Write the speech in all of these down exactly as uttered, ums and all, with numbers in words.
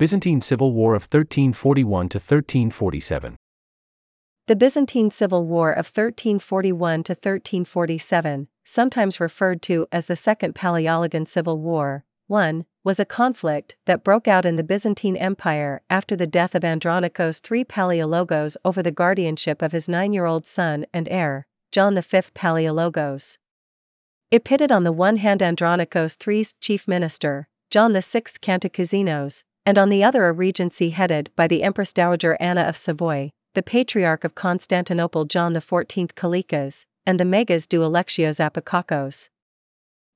Byzantine Civil War of thirteen forty-one to thirteen forty-seven. The Byzantine Civil War of thirteen forty-one to thirteen forty-seven, sometimes referred to as the Second Palaiologan Civil War, one, was a conflict that broke out in the Byzantine Empire after the death of Andronikos the third Palaeologos over the guardianship of his nine-year-old son and heir, John the fifth Palaeologos. It pitted on the one hand Andronikos the third's chief minister, John the sixth Kantakouzenos, and on the other a regency headed by the Empress Dowager Anna of Savoy, the Patriarch of Constantinople John the fourteenth Kalekas, and the Megas Doux Alexios Apokaukos.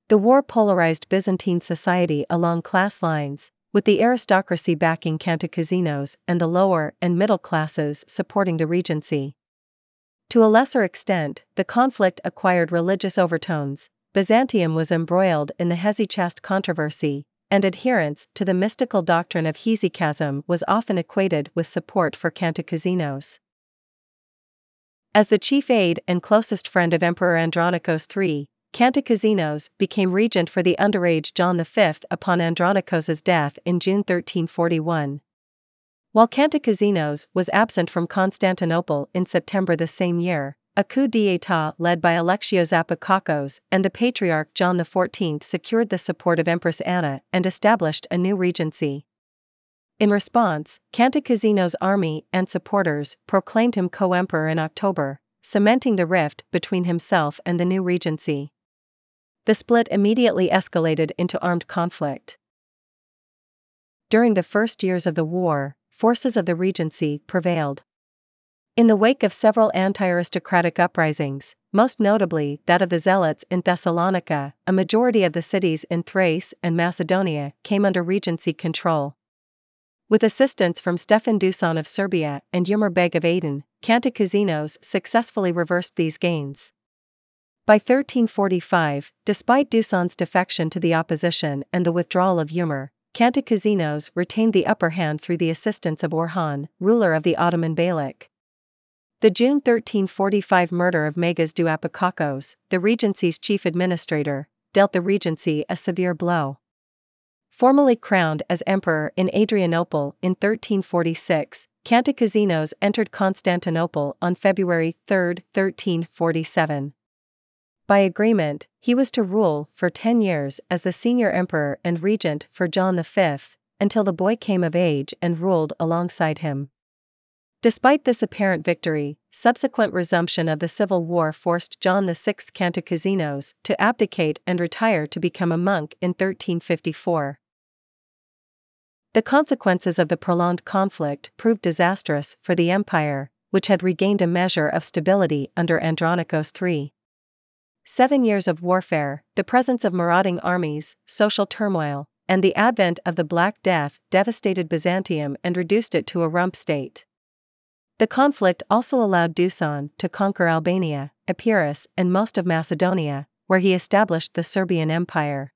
The war polarized Byzantine society along class lines, with the aristocracy backing Kantakouzenos and the lower and middle classes supporting the regency. To a lesser extent, the conflict acquired religious overtones. Byzantium was embroiled in the Hesychast controversy, and adherence to the mystical doctrine of Hesychasm was often equated with support for Kantakouzenos. As the chief aide and closest friend of Emperor Andronikos the third, Kantakouzenos became regent for the underage John the fifth upon Andronikos's death in June thirteen forty-one. While Kantakouzenos was absent from Constantinople in September the same year, a coup d'état led by Alexios Apokaukos and the Patriarch John the fourteenth secured the support of Empress Anna and established a new regency. In response, Kantakouzenos' army and supporters proclaimed him co-emperor in October, cementing the rift between himself and the new regency. The split immediately escalated into armed conflict. During the first years of the war, forces of the regency prevailed. In the wake of several anti-aristocratic uprisings, most notably that of the Zealots in Thessalonica, a majority of the cities in Thrace and Macedonia came under regency control. With assistance from Stefan Dusan of Serbia and Umur Beg of Aden, Kantakouzenos successfully reversed these gains. By thirteen forty-five, despite Dusan's defection to the opposition and the withdrawal of Umur, Kantakouzenos retained the upper hand through the assistance of Orhan, ruler of the Ottoman Beylik. The June thirteen forty-five murder of Megas Doux Apokaukos, the regency's chief administrator, dealt the regency a severe blow. Formally crowned as emperor in Adrianople in thirteen forty-six, Kantakouzenos entered Constantinople on February third, thirteen forty-seven. By agreement, he was to rule for ten years as the senior emperor and regent for John the fifth, until the boy came of age and ruled alongside him. Despite this apparent victory, subsequent resumption of the civil war forced John the sixth Kantakouzenos to abdicate and retire to become a monk in thirteen fifty-four. The consequences of the prolonged conflict proved disastrous for the empire, which had regained a measure of stability under Andronikos the third. Seven years of warfare, the presence of marauding armies, social turmoil, and the advent of the Black Death devastated Byzantium and reduced it to a rump state. The conflict also allowed Dusan to conquer Albania, Epirus, and most of Macedonia, where he established the Serbian Empire.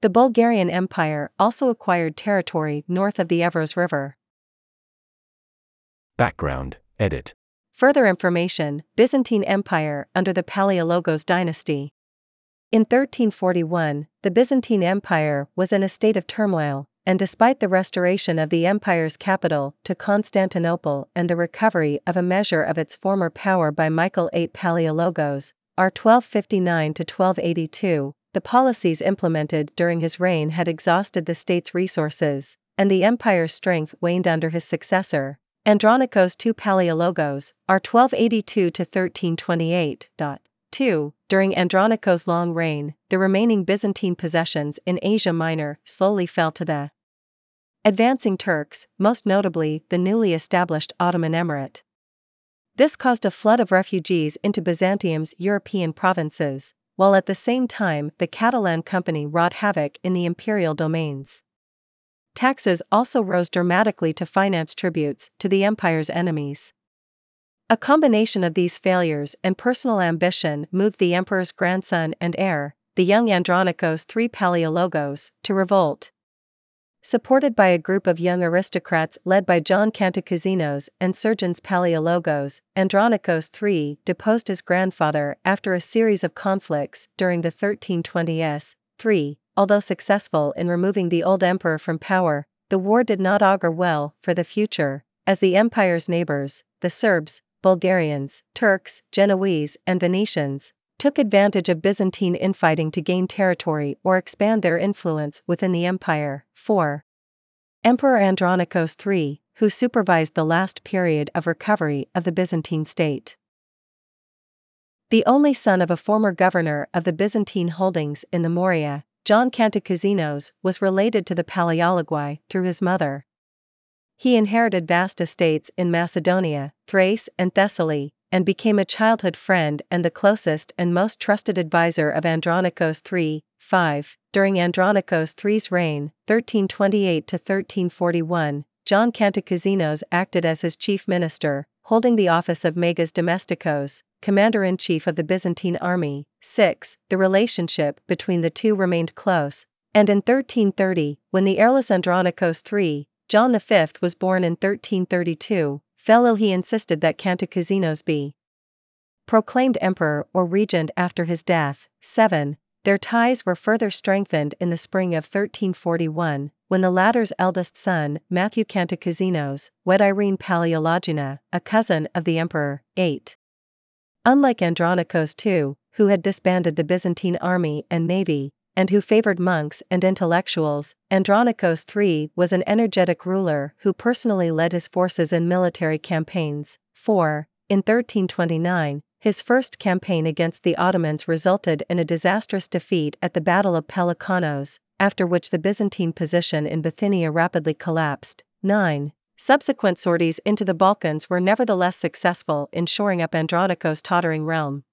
The Bulgarian Empire also acquired territory north of the Evros River. Background, edit. Further information, Byzantine Empire under the Palaiologos dynasty. In thirteen forty-one, the Byzantine Empire was in a state of turmoil, and despite the restoration of the empire's capital to Constantinople and the recovery of a measure of its former power by Michael the eighth Palaiologos, R. twelve fifty-nine to twelve eighty-two, the policies implemented during his reign had exhausted the state's resources, and the empire's strength waned under his successor, Andronikos the second Palaiologos, R. twelve eighty-two to thirteen twenty-eight. two. During Andronikos' long reign, the remaining Byzantine possessions in Asia Minor slowly fell to the advancing Turks, most notably the newly established Ottoman Emirate. This caused a flood of refugees into Byzantium's European provinces, while at the same time the Catalan Company wrought havoc in the imperial domains. Taxes also rose dramatically to finance tributes to the empire's enemies. A combination of these failures and personal ambition moved the emperor's grandson and heir, the young Andronikos the third Palaiologos, to revolt. Supported by a group of young aristocrats led by John Kantakouzenos and Syrgiannes Palaiologos, Andronikos the third deposed his grandfather after a series of conflicts during the thirteen twenties. three. Although successful in removing the old emperor from power, the war did not augur well for the future, as the empire's neighbors, the Serbs, Bulgarians, Turks, Genoese, and Venetians, took advantage of Byzantine infighting to gain territory or expand their influence within the empire. four. Emperor Andronikos the third, who supervised the last period of recovery of the Byzantine state. The only son of a former governor of the Byzantine holdings in the Morea, John Kantakouzenos was related to the Palaiologoi through his mother. He inherited vast estates in Macedonia, Thrace and Thessaly, and became a childhood friend and the closest and most trusted advisor of Andronikos the third. five. During Andronikos the third's reign, thirteen twenty-eight to thirteen forty-one, John Kantakouzenos acted as his chief minister, holding the office of Megas Domestikos, commander-in-chief of the Byzantine army. six. The relationship between the two remained close, and in thirteen thirty, when the heirless Andronikos the third, John the fifth was born in thirteen thirty-two, fell ill, he insisted that Kantakouzenos be proclaimed emperor or regent after his death. seven. Their ties were further strengthened in the spring of thirteen forty-one, when the latter's eldest son, Matthew Kantakouzenos, wed Irene Palaiologina, a cousin of the emperor. eight. Unlike Andronikos the second, who had disbanded the Byzantine army and navy, and who favored monks and intellectuals, Andronikos the third was an energetic ruler who personally led his forces in military campaigns. four. In thirteen twenty-nine, his first campaign against the Ottomans resulted in a disastrous defeat at the Battle of Peloponnese, after which the Byzantine position in Bithynia rapidly collapsed. nine. Subsequent sorties into the Balkans were nevertheless successful in shoring up Andronikos' tottering realm.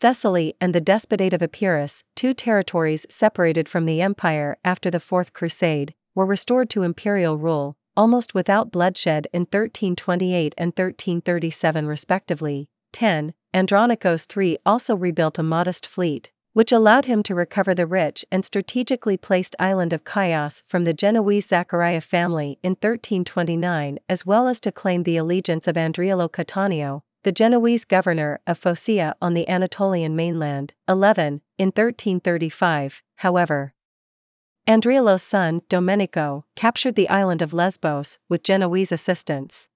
Thessaly and the Despotate of Epirus, two territories separated from the empire after the Fourth Crusade, were restored to imperial rule, almost without bloodshed in thirteen twenty-eight and thirteen thirty-seven respectively. ten. Andronikos the third also rebuilt a modest fleet, which allowed him to recover the rich and strategically placed island of Chios from the Genoese Zachariah family in thirteen twenty-nine, as well as to claim the allegiance of Andriolo Cattaneo, the Genoese governor of Phocaea on the Anatolian mainland. eleven. In thirteen thirty-five, however, Andriolo's son, Domenico, captured the island of Lesbos with Genoese assistance.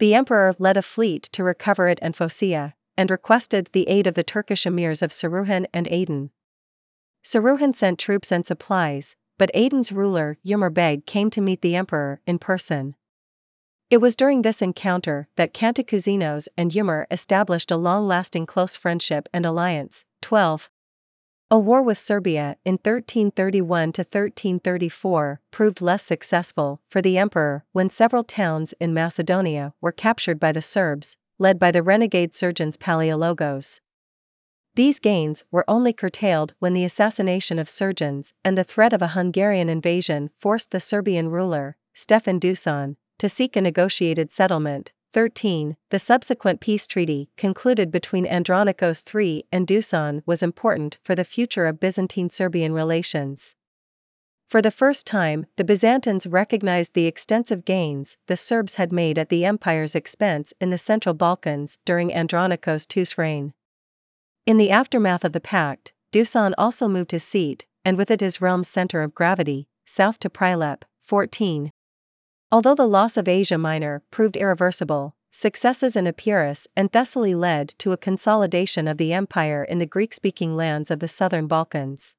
The emperor led a fleet to recover it and Phocaea, and requested the aid of the Turkish emirs of Saruhan and Aydin. Saruhan sent troops and supplies, but Aydin's ruler Umur Beg came to meet the emperor in person. It was during this encounter that Kantakouzenos and Umur established a long-lasting close friendship and alliance. twelve. A war with Serbia in thirteen thirty-one to thirteen thirty-four proved less successful for the emperor when several towns in Macedonia were captured by the Serbs, led by the renegade Syrgiannes Palaiologos. These gains were only curtailed when the assassination of Syrgiannes and the threat of a Hungarian invasion forced the Serbian ruler, Stefan Dusan, to seek a negotiated settlement. thirteen. The subsequent peace treaty concluded between Andronikos the third and Dusan was important for the future of Byzantine-Serbian relations. For the first time, the Byzantines recognized the extensive gains the Serbs had made at the empire's expense in the Central Balkans during Andronikos the second's reign. In the aftermath of the pact, Dusan also moved his seat, and with it his realm's center of gravity, south to Prilep. fourteen. Although the loss of Asia Minor proved irreversible, successes in Epirus and Thessaly led to a consolidation of the empire in the Greek-speaking lands of the southern Balkans.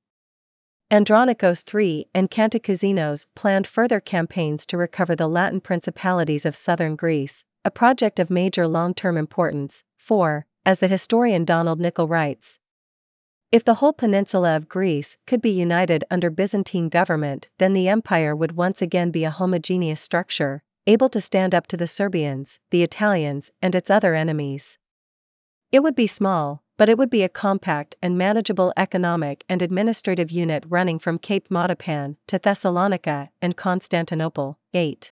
Andronikos the third and Kantakouzenos planned further campaigns to recover the Latin principalities of southern Greece, a project of major long-term importance. four. As the historian Donald Nicol writes, if the whole peninsula of Greece could be united under Byzantine government, then the empire would once again be a homogeneous structure, able to stand up to the Serbians, the Italians, and its other enemies. It would be small, but it would be a compact and manageable economic and administrative unit running from Cape Matapan to Thessalonica and Constantinople. eight.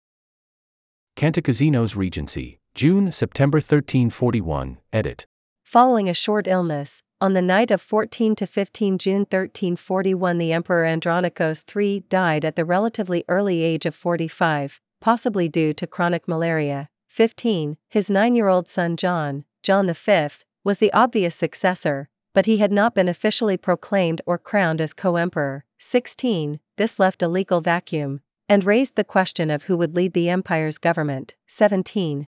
Kantakouzenos Regency, June-September thirteen forty-one, edit. Following a short illness, on the night of fourteen to fifteen June thirteen forty-one the Emperor Andronikos the third died at the relatively early age of forty-five, possibly due to chronic malaria. fifteen. His nine-year-old son John, John the fifth, was the obvious successor, but he had not been officially proclaimed or crowned as co-emperor. sixteen. This left a legal vacuum, and raised the question of who would lead the empire's government, seventeen.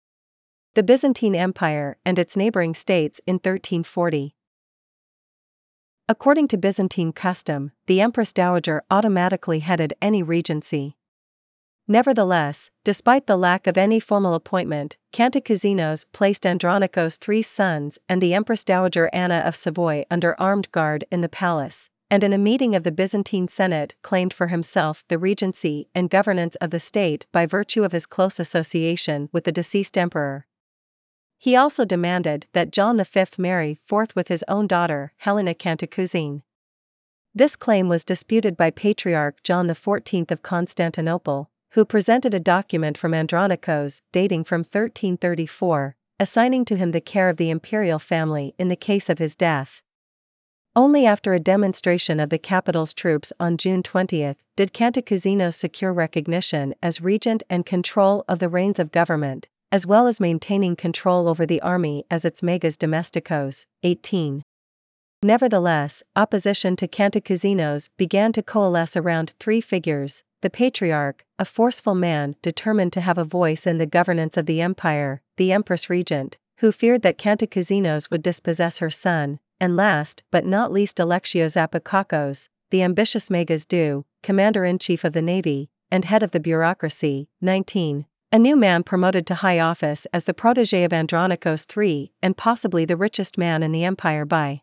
The Byzantine Empire and its neighboring states in thirteen forty. According to Byzantine custom, the Empress Dowager automatically headed any regency. Nevertheless, despite the lack of any formal appointment, Kantakouzenos placed Andronikos' three sons and the Empress Dowager Anna of Savoy under armed guard in the palace, and in a meeting of the Byzantine Senate claimed for himself the regency and governance of the state by virtue of his close association with the deceased emperor. He also demanded that John the Fifth marry forthwith his own daughter, Helena Cantacuzine. This claim was disputed by Patriarch John the Fourteenth of Constantinople, who presented a document from Andronikos dating from thirteen thirty-four, assigning to him the care of the imperial family in the case of his death. Only after a demonstration of the capital's troops on June twentieth did Kantakouzenos secure recognition as regent and control of the reins of government, as well as maintaining control over the army as its Megas Domestikos, eighteen. Nevertheless, opposition to Kantakouzenos began to coalesce around three figures: the Patriarch, a forceful man determined to have a voice in the governance of the empire; the Empress Regent, who feared that Kantakouzenos would dispossess her son; and last but not least Alexios Apokaukos, the ambitious Megas Doux, commander-in-chief of the navy, and head of the bureaucracy, nineteen. A new man promoted to high office as the protégé of Andronikos the Third and possibly the richest man in the empire by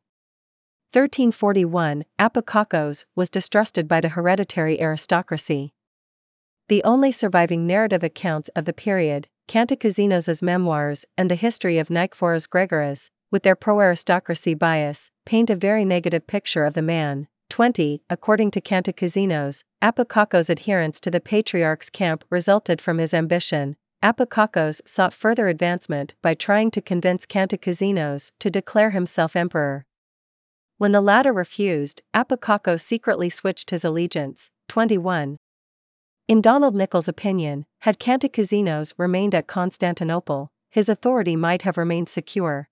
thirteen forty-one, Apokaukos was distrusted by the hereditary aristocracy. The only surviving narrative accounts of the period, Kantakouzenos's memoirs and the history of Nikephoros Gregoras, with their pro-aristocracy bias, paint a very negative picture of the man. twenty. According to Kantakouzenos, Apokaukos' adherence to the Patriarch's camp resulted from his ambition. Apokaukos sought further advancement by trying to convince Kantakouzenos to declare himself emperor. When the latter refused, Apokaukos secretly switched his allegiance. twenty-one. In Donald Nicol's opinion, had Kantakouzenos remained at Constantinople, his authority might have remained secure.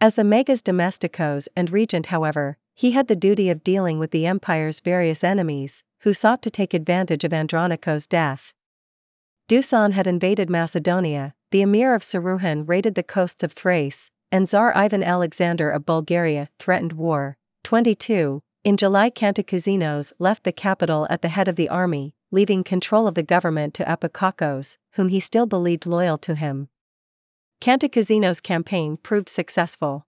As the Megas Domestikos and regent, however, he had the duty of dealing with the empire's various enemies, who sought to take advantage of Andronikos' death. Dusan had invaded Macedonia, the emir of Saruhan raided the coasts of Thrace, and Tsar Ivan Alexander of Bulgaria threatened war. twenty-two. In July, Kantakouzenos left the capital at the head of the army, leaving control of the government to Apokaukos, whom he still believed loyal to him. Kantakouzenos' campaign proved successful.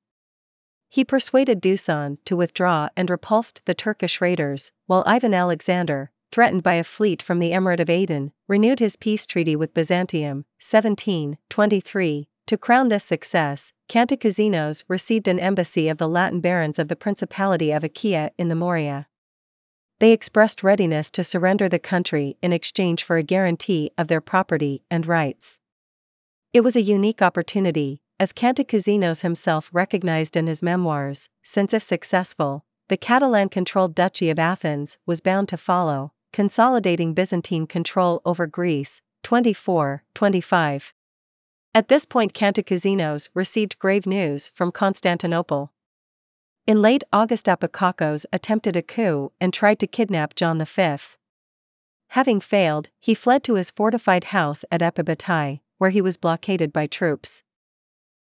He persuaded Dusan to withdraw and repulsed the Turkish raiders, while Ivan Alexander, threatened by a fleet from the Emirate of Aden, renewed his peace treaty with Byzantium. seventeen twenty-three. To crown this success, Kantakouzenos received an embassy of the Latin barons of the Principality of Achaia in the Morea. They expressed readiness to surrender the country in exchange for a guarantee of their property and rights. It was a unique opportunity, as Kantakouzenos himself recognized in his memoirs, since if successful, the Catalan-controlled Duchy of Athens was bound to follow, consolidating Byzantine control over Greece. twenty-four twenty-five. At this point, Kantakouzenos received grave news from Constantinople. In late August, Apokaukos attempted a coup and tried to kidnap John the Fifth. Having failed, he fled to his fortified house at Epibatae, where he was blockaded by troops.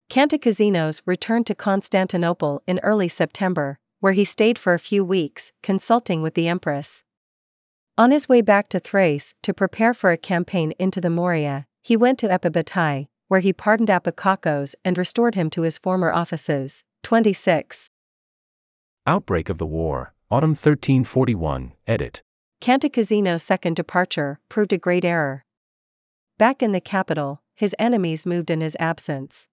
Kantakouzenos returned to Constantinople in early September, where he stayed for a few weeks, consulting with the Empress. On his way back to Thrace to prepare for a campaign into the Morea, he went to Epibatae, where he pardoned Apokaukos and restored him to his former offices. twenty-six. Outbreak of the War, Autumn thirteen forty-one, edit. Kantakouzenos' second departure proved a great error. Back in the capital, his enemies moved in his absence.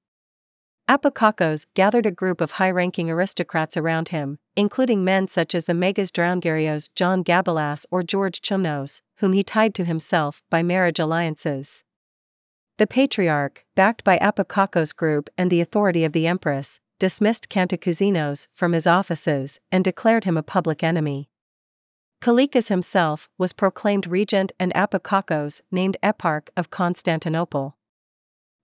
Apokaukos gathered a group of high-ranking aristocrats around him, including men such as the Megas Dromgarios John Gabalas or George Chumnos, whom he tied to himself by marriage alliances. The Patriarch, backed by Apokaukos' group and the authority of the Empress, dismissed Kantakouzenos from his offices and declared him a public enemy. Kalekas himself was proclaimed regent and Apokaukos named Eparch of Constantinople.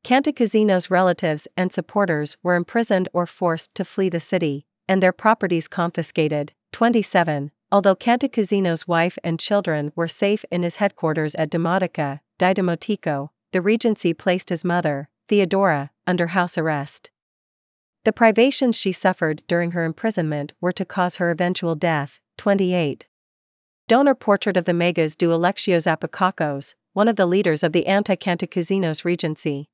Kantakouzenos' relatives and supporters were imprisoned or forced to flee the city, and their properties confiscated. twenty-seven. although Kantakouzenos' wife and children were safe in his headquarters at Demotica, Didymotico, the regency placed his mother, Theodora, under house arrest. The privations she suffered during her imprisonment were to cause her eventual death. twenty-eight. Donor portrait of the Megas Doux Alexios Apokaukos, one of the leaders of the anti-Kantakouzenos regency.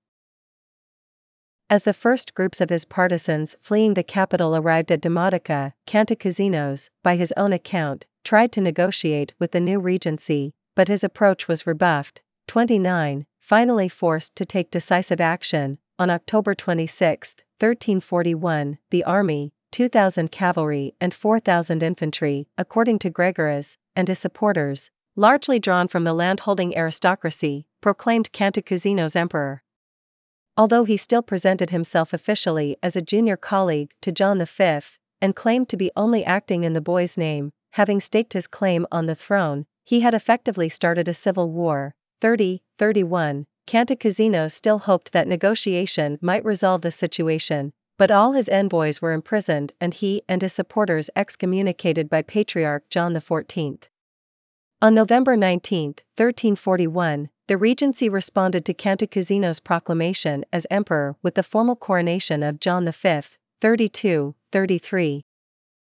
As the first groups of his partisans fleeing the capital arrived at Demotica, Kantakouzenos, by his own account, tried to negotiate with the new regency, but his approach was rebuffed. twenty-nine, finally forced to take decisive action, on October twenty-sixth, thirteen forty-one, the army, two thousand cavalry and four thousand infantry, according to Gregoras, and his supporters, largely drawn from the landholding aristocracy, proclaimed Kantakouzenos emperor. Although he still presented himself officially as a junior colleague to John the Fifth, and claimed to be only acting in the boy's name, having staked his claim on the throne, he had effectively started a civil war. thirty thirty-one, Kantakouzenos still hoped that negotiation might resolve the situation, but all his envoys were imprisoned and he and his supporters excommunicated by Patriarch John the Fourteenth. On November nineteenth, thirteen forty-one, the regency responded to Kantakouzenos' proclamation as emperor with the formal coronation of John the Fifth, thirty-two thirty-three.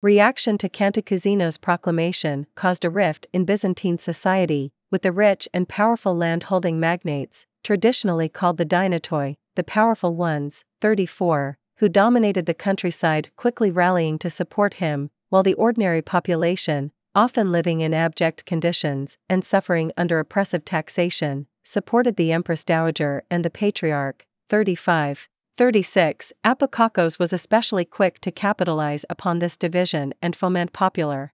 Reaction to Kantakouzenos' proclamation caused a rift in Byzantine society, with the rich and powerful land-holding magnates, traditionally called the Dynatoi, the powerful ones, thirty-four, who dominated the countryside, quickly rallying to support him, while the ordinary population, often living in abject conditions and suffering under oppressive taxation, supported the Empress Dowager and the Patriarch. thirty-five thirty-six, Apokaukos was especially quick to capitalize upon this division and foment popular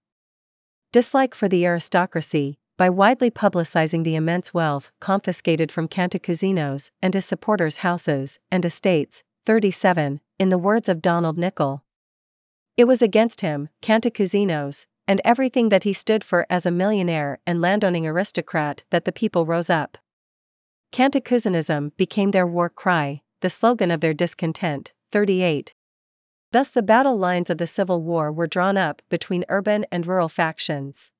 dislike for the aristocracy, by widely publicizing the immense wealth confiscated from Kantakouzenos and his supporters' houses and estates. thirty-seven, in the words of Donald Nicol, it was against him, Kantakouzenos, and everything that he stood for as a millionaire and landowning aristocrat that the people rose up. Kantakouzenism became their war cry, the slogan of their discontent. thirty-eight. Thus the battle lines of the civil war were drawn up between urban and rural factions.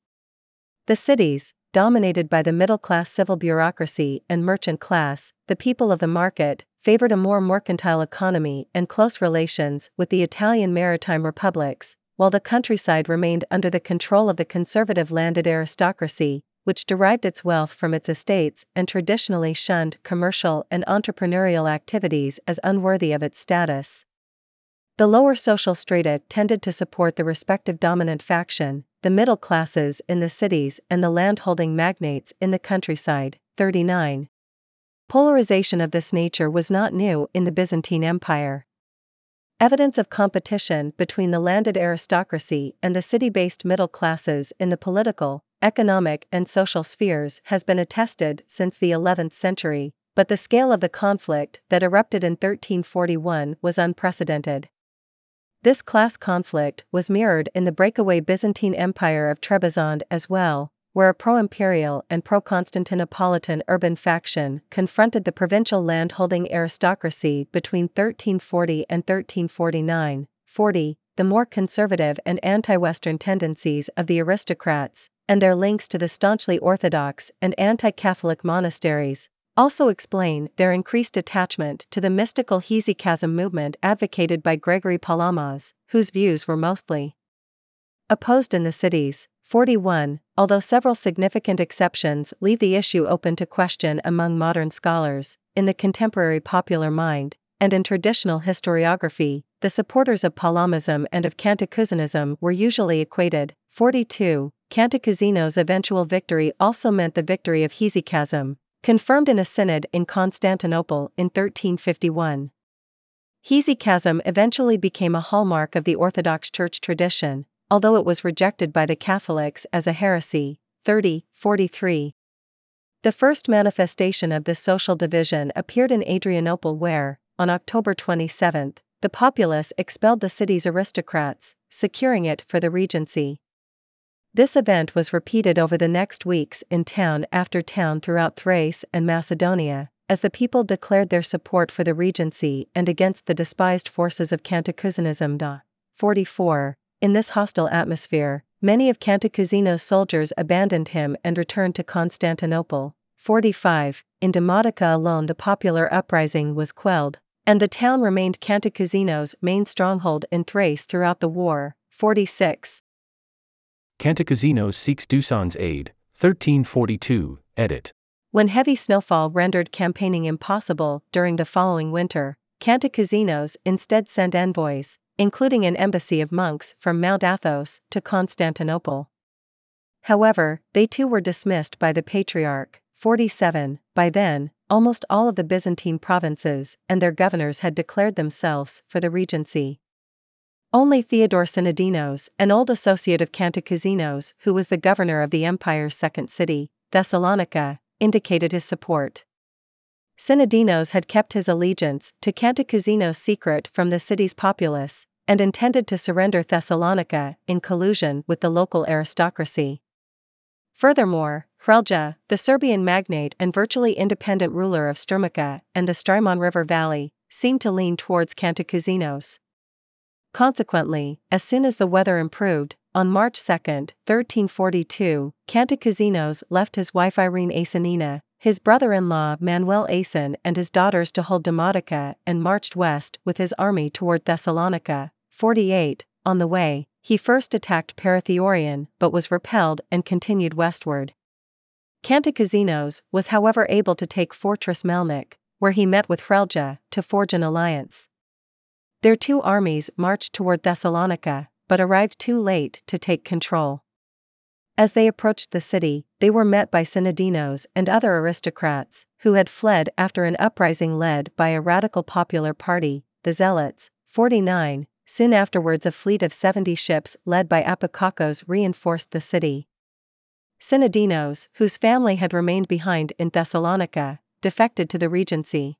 The cities, dominated by the middle-class civil bureaucracy and merchant class, the people of the market, favored a more mercantile economy and close relations with the Italian maritime republics, while the countryside remained under the control of the conservative landed aristocracy, which derived its wealth from its estates and traditionally shunned commercial and entrepreneurial activities as unworthy of its status. The lower social strata tended to support the respective dominant faction, the middle classes in the cities and the landholding magnates in the countryside. thirty-nine. Polarization of this nature was not new in the Byzantine Empire. Evidence of competition between the landed aristocracy and the city-based middle classes in the political, economic and social spheres has been attested since the eleventh century, but the scale of the conflict that erupted in thirteen forty-one was unprecedented. This class conflict was mirrored in the breakaway Byzantine Empire of Trebizond as well, where a pro-imperial and pro-Constantinopolitan urban faction confronted the provincial landholding aristocracy between thirteen forty and thirteen forty-nine, forty, the more conservative and anti-Western tendencies of the aristocrats, and their links to the staunchly Orthodox and anti-Catholic monasteries, also explain their increased attachment to the mystical Hesychasm movement advocated by Gregory Palamas, whose views were mostly opposed in the cities. forty-one, although several significant exceptions leave the issue open to question among modern scholars, in the contemporary popular mind, and in traditional historiography, the supporters of Palamism and of Kantakouzenism were usually equated. forty-two, Kantakouzenos' eventual victory also meant the victory of Hesychasm, confirmed in a synod in Constantinople in thirteen fifty-one. Hesychasm eventually became a hallmark of the Orthodox Church tradition, although it was rejected by the Catholics as a heresy. thirty forty-three. The first manifestation of this social division appeared in Adrianople where, on October twenty-seventh, the populace expelled the city's aristocrats, securing it for the regency. This event was repeated over the next weeks in town after town throughout Thrace and Macedonia, as the people declared their support for the regency and against the despised forces of Kantakouzenism. forty-four. In this hostile atmosphere, Many of Kantakouzenos' soldiers abandoned him and returned to Constantinople. forty-five In Demotica alone the popular uprising was quelled, and the town remained Kantakouzenos' main stronghold in Thrace throughout the war. forty-six Kantakouzenos seeks Dusan's aid, thirteen forty-two, edit. When heavy snowfall rendered campaigning impossible during the following winter, Kantakouzenos instead sent envoys, including an embassy of monks from Mount Athos, to Constantinople. However, they too were dismissed by the Patriarch. forty-seven By then, almost all of the Byzantine provinces and their governors had declared themselves for the regency. Only Theodore Sinodinos, an old associate of Kantakouzenos who was the governor of the empire's second city, Thessalonica, indicated his support. Sinodinos had kept his allegiance to Kantakouzenos secret from the city's populace, and intended to surrender Thessalonica in collusion with the local aristocracy. Furthermore, Hrelja, the Serbian magnate and virtually independent ruler of Strumica and the Strymon River Valley, seemed to lean towards Kantakouzenos. Consequently, as soon as the weather improved, on March second, thirteen forty-two, Kantakouzenos left his wife Irene Asinina, his brother-in-law Manuel Asin and his daughters to hold Demotica and marched west with his army toward Thessalonica. forty-eight On the way, he first attacked Paratheorion but was repelled and continued westward. Kantakouzenos was however able to take Fortress Melnik, where he met with Hrelja, to forge an alliance. Their two armies marched toward Thessalonica, but arrived too late to take control. As they approached the city, they were met by Sinodinos and other aristocrats, who had fled after an uprising led by a radical popular party, the Zealots. forty-nine Soon afterwards a fleet of seventy ships led by Apokaukos reinforced the city. Sinodinos, whose family had remained behind in Thessalonica, defected to the regency.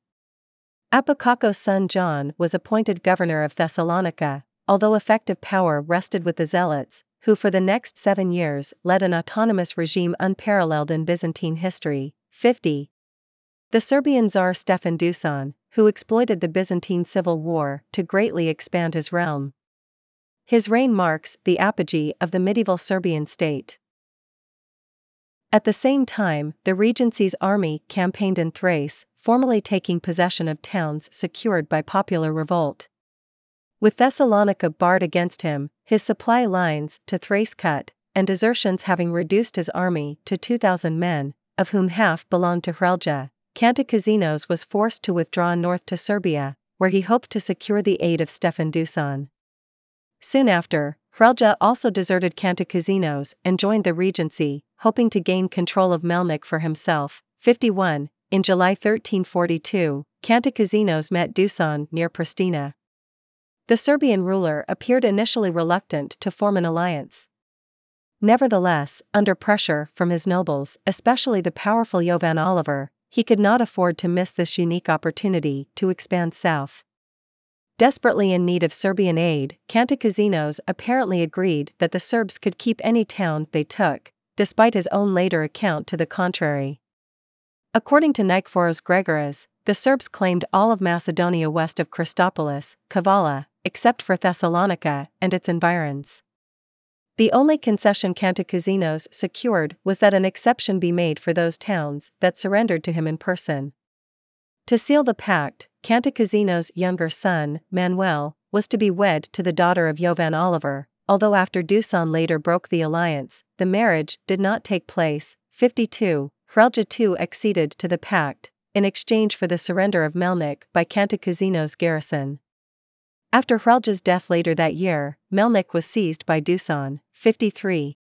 Apokaukos' son John was appointed governor of Thessalonica, although effective power rested with the Zealots, who for the next seven years led an autonomous regime unparalleled in Byzantine history. fifty The Serbian Tsar Stefan Dusan, who exploited the Byzantine Civil War to greatly expand his realm. His reign marks the apogee of the medieval Serbian state. At the same time, the regency's army campaigned in Thrace, formally taking possession of towns secured by popular revolt. With Thessalonica barred against him, his supply lines to Thrace cut, and desertions having reduced his army to two thousand men, of whom half belonged to Hrelja, Kantakouzenos was forced to withdraw north to Serbia, where he hoped to secure the aid of Stefan Dusan. Soon after, Hrelja also deserted Kantakouzenos and joined the regency, hoping to gain control of Melnik for himself. fifty-one In July thirteen forty-two, Kantakouzenos met Dusan near Pristina. The Serbian ruler appeared initially reluctant to form an alliance. Nevertheless, under pressure from his nobles, especially the powerful Jovan Oliver, he could not afford to miss this unique opportunity to expand south. Desperately in need of Serbian aid, Kantakouzenos apparently agreed that the Serbs could keep any town they took, despite his own later account to the contrary. According to Nikephoros Gregoras, the Serbs claimed all of Macedonia west of Christopolis, Kavala, except for Thessalonica and its environs. The only concession Kantakouzenos secured was that an exception be made for those towns that surrendered to him in person. To seal the pact, Kantakouzenos' younger son, Manuel, was to be wed to the daughter of Jovan Oliver, although after Dusan later broke the alliance, the marriage did not take place. fifty-two Hrelja too acceded to the pact, in exchange for the surrender of Melnik by Kantakouzenos' garrison. After Hrelja's death later that year, Melnik was seized by Dusan. fifty-three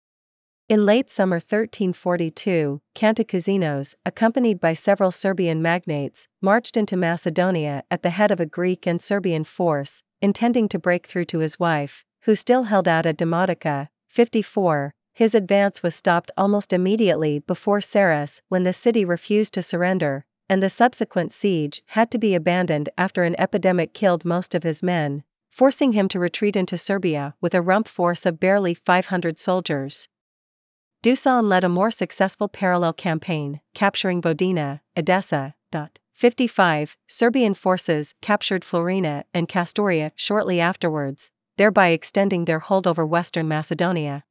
In late summer thirteen forty-two, Kantakouzenos, accompanied by several Serbian magnates, marched into Macedonia at the head of a Greek and Serbian force, intending to break through to his wife, who still held out at Demotica. fifty-four His advance was stopped almost immediately before Sarras when the city refused to surrender, and the subsequent siege had to be abandoned after an epidemic killed most of his men, forcing him to retreat into Serbia with a rump force of barely five hundred soldiers. Dusan led a more successful parallel campaign, capturing Bodina, Edessa. fifty-five Serbian forces captured Florina and Castoria shortly afterwards, thereby extending their hold over western Macedonia.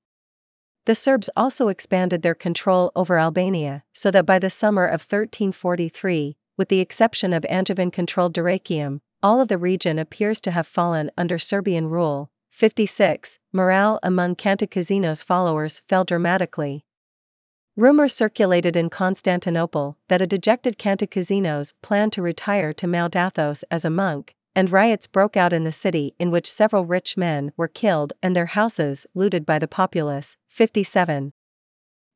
The Serbs also expanded their control over Albania, so that by the summer of thirteen forty-three, with the exception of Angevin-controlled Dyrrachium, all of the region appears to have fallen under Serbian rule. fifty-six. Morale among Kantakouzenos' followers fell dramatically. Rumors circulated in Constantinople that a dejected Kantakouzenos planned to retire to Mount Athos as a monk, and riots broke out in the city in which several rich men were killed and their houses looted by the populace. fifty-seven.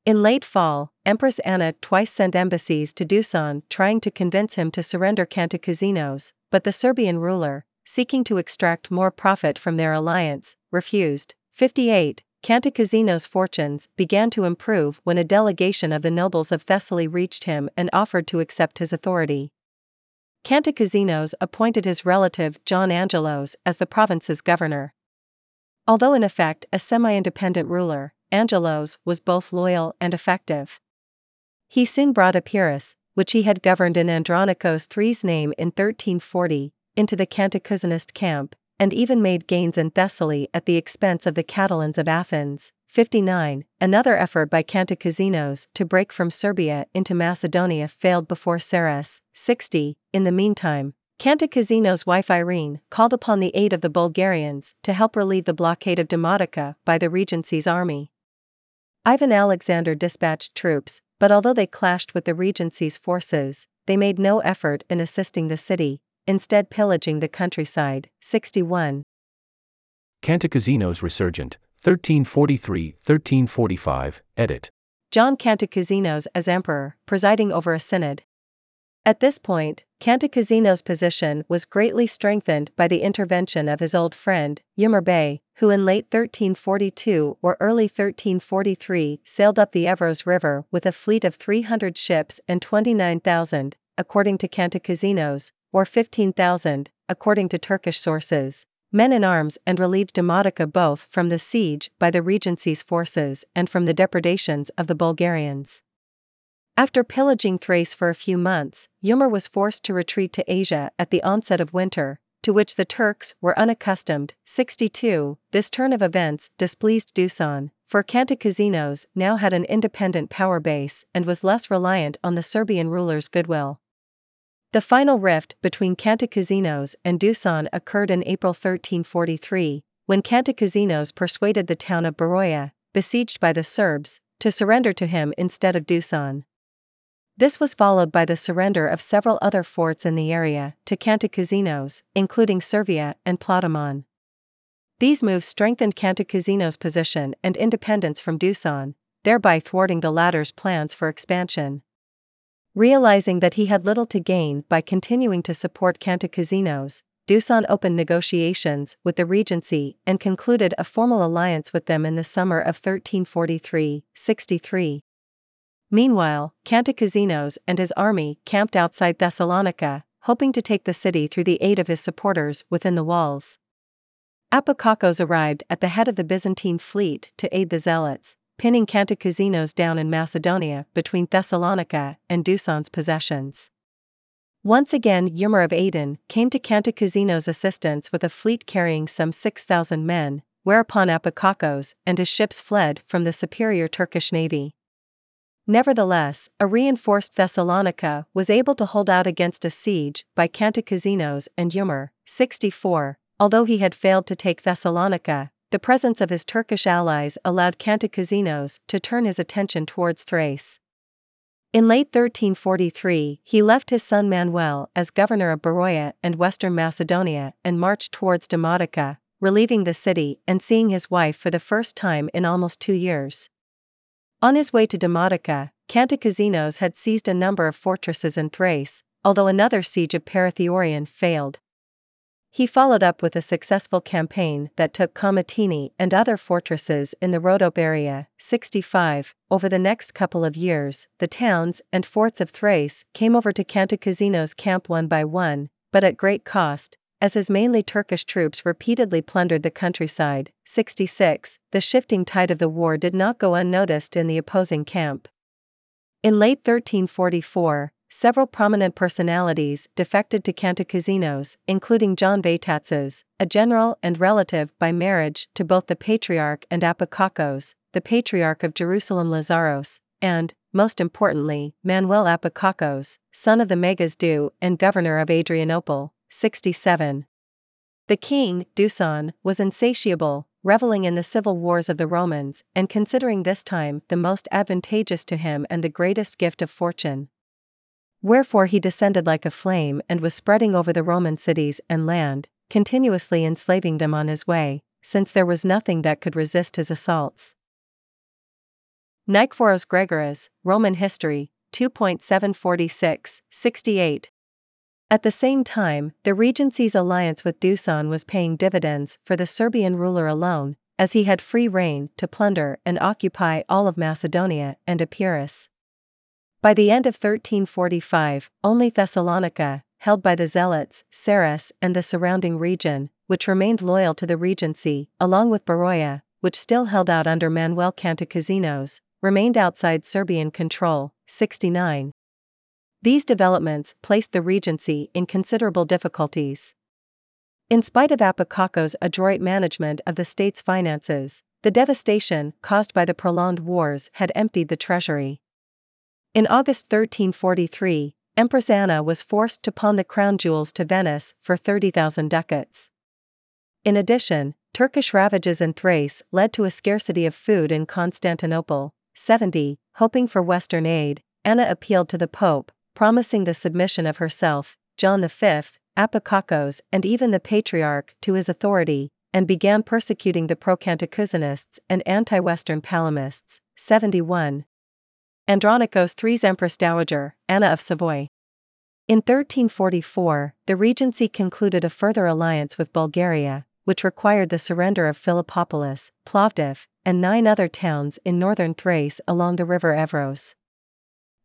In late fall, Empress Anna twice sent embassies to Dusan trying to convince him to surrender Kantakouzenos, but the Serbian ruler, seeking to extract more profit from their alliance, refused. fifty-eight. Kantakouzenos' fortunes began to improve when a delegation of the nobles of Thessaly reached him and offered to accept his authority. Kantakouzenos appointed his relative John Angelos as the province's governor. Although in effect a semi-independent ruler, Angelos was both loyal and effective. He soon brought Epirus, which he had governed in Andronikos the third's name in thirteen forty, into the Kantakouzenist camp, and even made gains in Thessaly at the expense of the Catalans of Athens. fifty-nine. Another effort by Kantakouzenos to break from Serbia into Macedonia failed before Sarras. sixty. In the meantime, Kantakouzenos' wife Irene called upon the aid of the Bulgarians to help relieve the blockade of Demotica by the Regency's army. Ivan Alexander dispatched troops, but although they clashed with the Regency's forces, they made no effort in assisting the city, instead pillaging the countryside. sixty-one. Kantakouzenos Resurgent, thirteen forty-three to thirteen forty-five, edit. John Kantakouzenos as emperor, presiding over a synod. At this point, Kantakouzenos' position was greatly strengthened by the intervention of his old friend, Umur Beg, who in late thirteen forty-two or early thirteen forty-three sailed up the Evros River with a fleet of three hundred ships and twenty-nine thousand, according to Kantakouzenos, or fifteen thousand, according to Turkish sources, men in arms, and relieved Demotica both from the siege by the Regency's forces and from the depredations of the Bulgarians. After pillaging Thrace for a few months, Umur was forced to retreat to Asia at the onset of winter, to which the Turks were unaccustomed. sixty-two. This turn of events displeased Dusan, for Kantakouzenos now had an independent power base and was less reliant on the Serbian ruler's goodwill. The final rift between Kantakouzenos and Dusan occurred in April thirteen forty-three, when Kantakouzenos persuaded the town of Baroja, besieged by the Serbs, to surrender to him instead of Dusan. This was followed by the surrender of several other forts in the area to Kantakouzenos, including Servia and Platamon. These moves strengthened Kantakouzenos' position and independence from Dusan, thereby thwarting the latter's plans for expansion. Realizing that he had little to gain by continuing to support Kantakouzenos, Dusan opened negotiations with the Regency and concluded a formal alliance with them in the summer of thirteen forty-three. sixty-three. Meanwhile, Kantakouzenos and his army camped outside Thessalonica, hoping to take the city through the aid of his supporters within the walls. Apokaukos arrived at the head of the Byzantine fleet to aid the Zealots, pinning Kantakouzenos down in Macedonia between Thessalonica and Dusan's possessions. Once again Umur of Aden came to Kantakouzenos' assistance with a fleet carrying some six thousand men, whereupon Apokaukos and his ships fled from the superior Turkish navy. Nevertheless, a reinforced Thessalonica was able to hold out against a siege by Kantakouzenos and Umur. sixty-four. Although he had failed to take Thessalonica, the presence of his Turkish allies allowed Kantakouzenos to turn his attention towards Thrace. In late thirteen forty-three, he left his son Manuel as governor of Baroja and western Macedonia and marched towards Demotica, relieving the city and seeing his wife for the first time in almost two years. On his way to Demotica, Kantakouzenos had seized a number of fortresses in Thrace, although another siege of Paratheorion failed. He followed up with a successful campaign that took Komitini and other fortresses in the Rhodope area. sixty-five. Over the next couple of years, the towns and forts of Thrace came over to Kantakouzenos' camp one by one, but at great cost, as his mainly Turkish troops repeatedly plundered the countryside. sixty-six. The shifting tide of the war did not go unnoticed in the opposing camp. In late thirteen forty-four, several prominent personalities defected to Kantakouzenos, including John Vaitatzes, a general and relative by marriage to both the Patriarch and Apokaukos, the Patriarch of Jerusalem Lazaros, and, most importantly, Manuel Apokaukos, son of the Megas Doux and governor of Adrianople, sixty-seven. The king, Dusan, was insatiable, reveling in the civil wars of the Romans and considering this time the most advantageous to him and the greatest gift of fortune. Wherefore he descended like a flame and was spreading over the Roman cities and land, continuously enslaving them on his way, since there was nothing that could resist his assaults. Nikephoros Gregoras, Roman History, two point seven four six, sixty-eight. At the same time, the regency's alliance with Dusan was paying dividends for the Serbian ruler alone, as he had free rein to plunder and occupy all of Macedonia and Epirus. By the end of thirteen forty-five, only Thessalonica, held by the Zealots, Sarras and the surrounding region, which remained loyal to the regency, along with Beroia, which still held out under Manuel Kantakouzenos, remained outside Serbian control, sixty-nine. These developments placed the regency in considerable difficulties. In spite of Apokaukos' adroit management of the state's finances, the devastation caused by the prolonged wars had emptied the treasury. In August thirteen forty-three, Empress Anna was forced to pawn the crown jewels to Venice for thirty thousand ducats. In addition, Turkish ravages in Thrace led to a scarcity of food in Constantinople, seventy. Hoping for Western aid, Anna appealed to the Pope, promising the submission of herself, John the Fifth, Apokaukos and even the Patriarch to his authority, and began persecuting the pro-Kantakouzenists and anti-Western Palamists, seventy-one. Andronikos the Third's Empress Dowager, Anna of Savoy. In thirteen forty-four, the regency concluded a further alliance with Bulgaria, which required the surrender of Philippopolis, Plovdiv, and nine other towns in northern Thrace along the river Evros.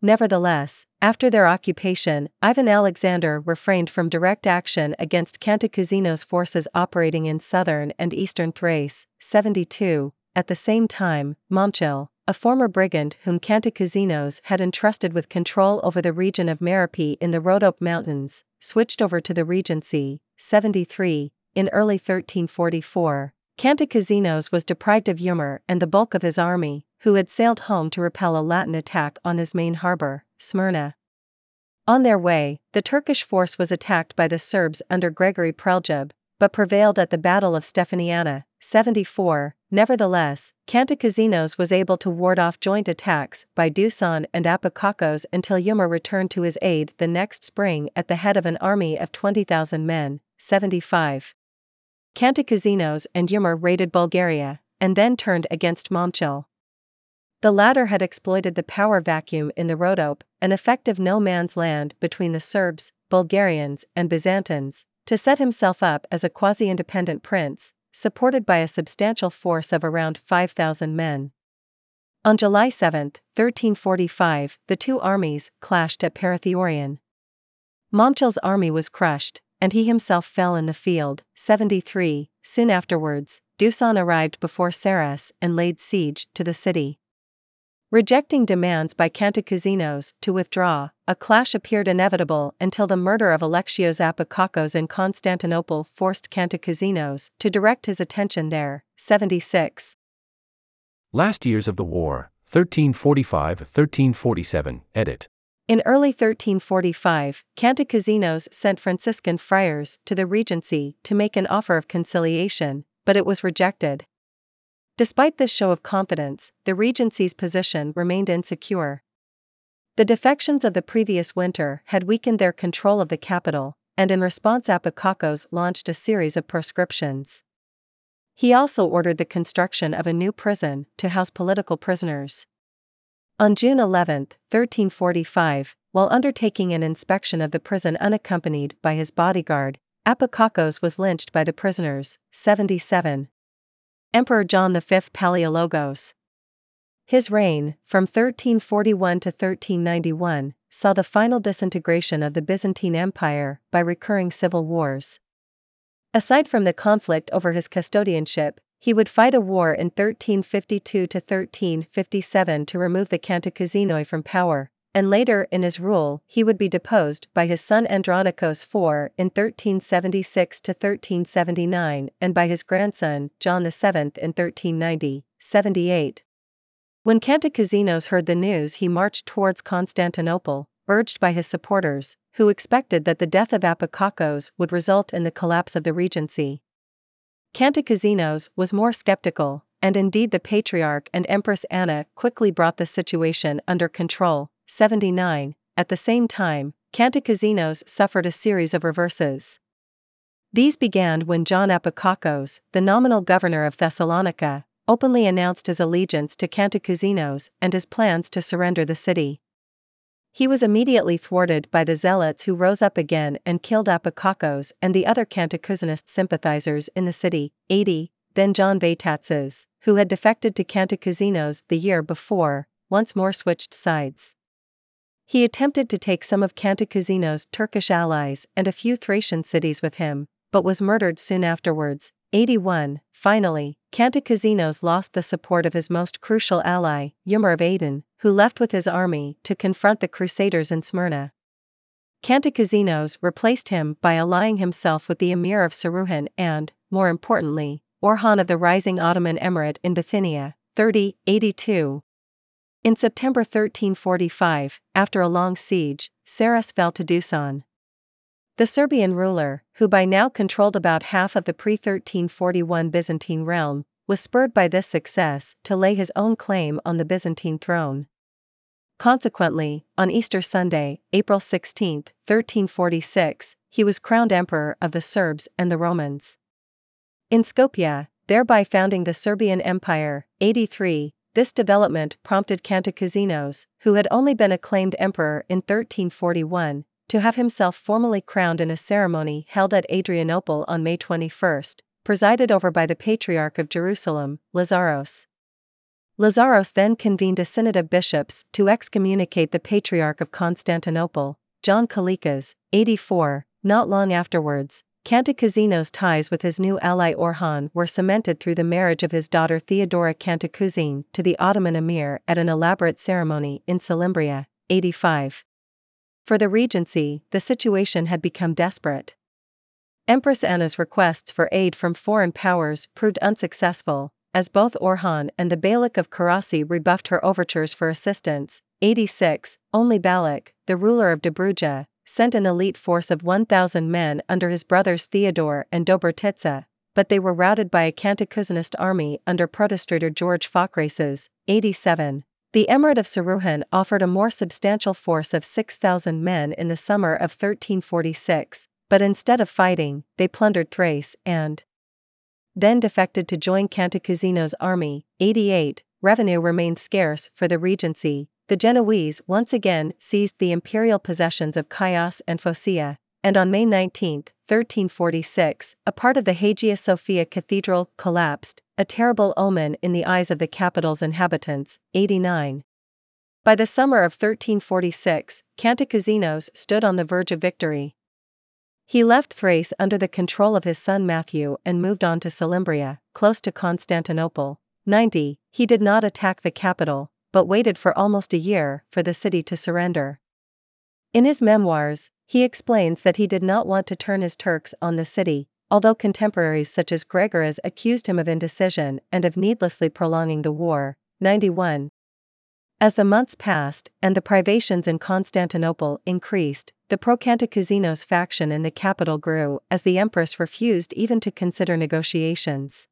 Nevertheless, after their occupation, Ivan Alexander refrained from direct action against Kantakouzenos' forces operating in southern and eastern Thrace, seventy-two. At the same time, Momchil, a former brigand whom Kantakouzenos had entrusted with control over the region of Merope in the Rhodope Mountains, switched over to the regency, seventy-three. In early thirteen forty-four, Kantakouzenos was deprived of Umur and the bulk of his army, who had sailed home to repel a Latin attack on his main harbour, Smyrna. On their way, the Turkish force was attacked by the Serbs under Gregory Preljub, but prevailed at the Battle of Stefaniana, seventy-four. Nevertheless, Kantakouzenos was able to ward off joint attacks by Dusan and Apokaukos until Umur returned to his aid the next spring at the head of an army of twenty thousand men, seventy-five. Kantakouzenos and Umur raided Bulgaria, and then turned against Momchil. The latter had exploited the power vacuum in the Rhodope, an effective no-man's land between the Serbs, Bulgarians and Byzantines, to set himself up as a quasi-independent prince, supported by a substantial force of around five thousand men. On July seventh, thirteen forty-five, the two armies clashed at Paratheorion. Momchil's army was crushed, and he himself fell in the field, seventy-three. Soon afterwards, Dusan arrived before Sarras and laid siege to the city. Rejecting demands by Kantakouzenos to withdraw, a clash appeared inevitable until the murder of Alexios Apokaukos in Constantinople forced Kantakouzenos to direct his attention there, seventy-six. Last years of the war, thirteen forty-five to thirteen forty-seven, edit. In early thirteen forty-five, Kantakouzenos sent Franciscan friars to the regency to make an offer of conciliation, but it was rejected. Despite this show of confidence, the regency's position remained insecure. The defections of the previous winter had weakened their control of the capital, and in response Apokaukos launched a series of proscriptions. He also ordered the construction of a new prison to house political prisoners. On June eleventh, thirteen forty-five, while undertaking an inspection of the prison unaccompanied by his bodyguard, Apokaukos was lynched by the prisoners, seventy-seven. Emperor John the Fifth Palaiologos. His reign, from thirteen forty-one to thirteen ninety-one, saw the final disintegration of the Byzantine Empire by recurring civil wars. Aside from the conflict over his custodianship, he would fight a war in thirteen fifty-two to thirteen fifty-seven to remove the Kantakouzenoi from power, and later in his rule he would be deposed by his son Andronikos the Fourth in thirteen seventy-six to thirteen seventy-nine and by his grandson John the Seventh in thirteen ninety, seventy-eight. When Kantakouzenos heard the news, he marched towards Constantinople, urged by his supporters, who expected that the death of Apokaukos would result in the collapse of the regency. Kantakouzenos was more skeptical, and indeed the Patriarch and Empress Anna quickly brought the situation under control. seventy-nine. At the same time, Kantakouzenos suffered a series of reverses. These began when John Apokaukos, the nominal governor of Thessalonica, openly announced his allegiance to Kantakouzenos and his plans to surrender the city. He was immediately thwarted by the Zealots, who rose up again and killed Apokaukos and the other Kantakouzenist sympathizers in the city. eighty. Then John Vaitatzes, who had defected to Kantakouzenos the year before, once more switched sides. He attempted to take some of Kantakouzenos' Turkish allies and a few Thracian cities with him, but was murdered soon afterwards. eighty-one. Finally, Kantakouzenos lost the support of his most crucial ally, Umur of Aydin, who left with his army to confront the Crusaders in Smyrna. Kantakouzenos replaced him by allying himself with the Emir of Saruhan and, more importantly, Orhan of the rising Ottoman Emirate in Bithynia. thirty. eighty-two. In September thirteen forty-five, after a long siege, Sarras fell to Dusan. The Serbian ruler, who by now controlled about half of the pre-thirteen forty-one Byzantine realm, was spurred by this success to lay his own claim on the Byzantine throne. Consequently, on Easter Sunday, April sixteenth, thirteen forty-six, he was crowned emperor of the Serbs and the Romans. In Skopje, thereby founding the Serbian Empire. eighty-three. This development prompted Kantakouzenos, who had only been acclaimed emperor in thirteen forty-one, to have himself formally crowned in a ceremony held at Adrianople on May twenty-first, presided over by the Patriarch of Jerusalem, Lazaros. Lazaros then convened a synod of bishops to excommunicate the Patriarch of Constantinople, John Kalekas. eighty-four. Not long afterwards, Kantakouzenos' ties with his new ally Orhan were cemented through the marriage of his daughter Theodora Cantacuzine to the Ottoman Emir at an elaborate ceremony in Salimbria. eighty-five. For the regency, the situation had become desperate. Empress Anna's requests for aid from foreign powers proved unsuccessful, as both Orhan and the Beylik of Karaci rebuffed her overtures for assistance. eighty-six. Only Balik, the ruler of Dobruja, sent an elite force of one thousand men under his brothers Theodore and Dobrotica, but they were routed by a Kantakouzenist army under Protostrator George Phocraces. eighty-seven. The Emirate of Saruhan offered a more substantial force of six thousand men in the summer of thirteen forty-six, but instead of fighting, they plundered Thrace and then defected to join Kantakouzenos' army. eighty-eight. Revenue remained scarce for the regency. The Genoese once again seized the imperial possessions of Chios and Phocaea, and on May nineteenth, thirteen forty-six, a part of the Hagia Sophia Cathedral collapsed, a terrible omen in the eyes of the capital's inhabitants. eighty-nine. By the summer of thirteen forty-six, Kantakouzenos stood on the verge of victory. He left Thrace under the control of his son Matthew and moved on to Salimbria, close to Constantinople. ninety. He did not attack the capital, but waited for almost a year for the city to surrender. In his memoirs, he explains that he did not want to turn his Turks on the city, although contemporaries such as Gregoras accused him of indecision and of needlessly prolonging the war. ninety-one. As the months passed and the privations in Constantinople increased, the pro-Kantakouzenos faction in the capital grew as the empress refused even to consider negotiations.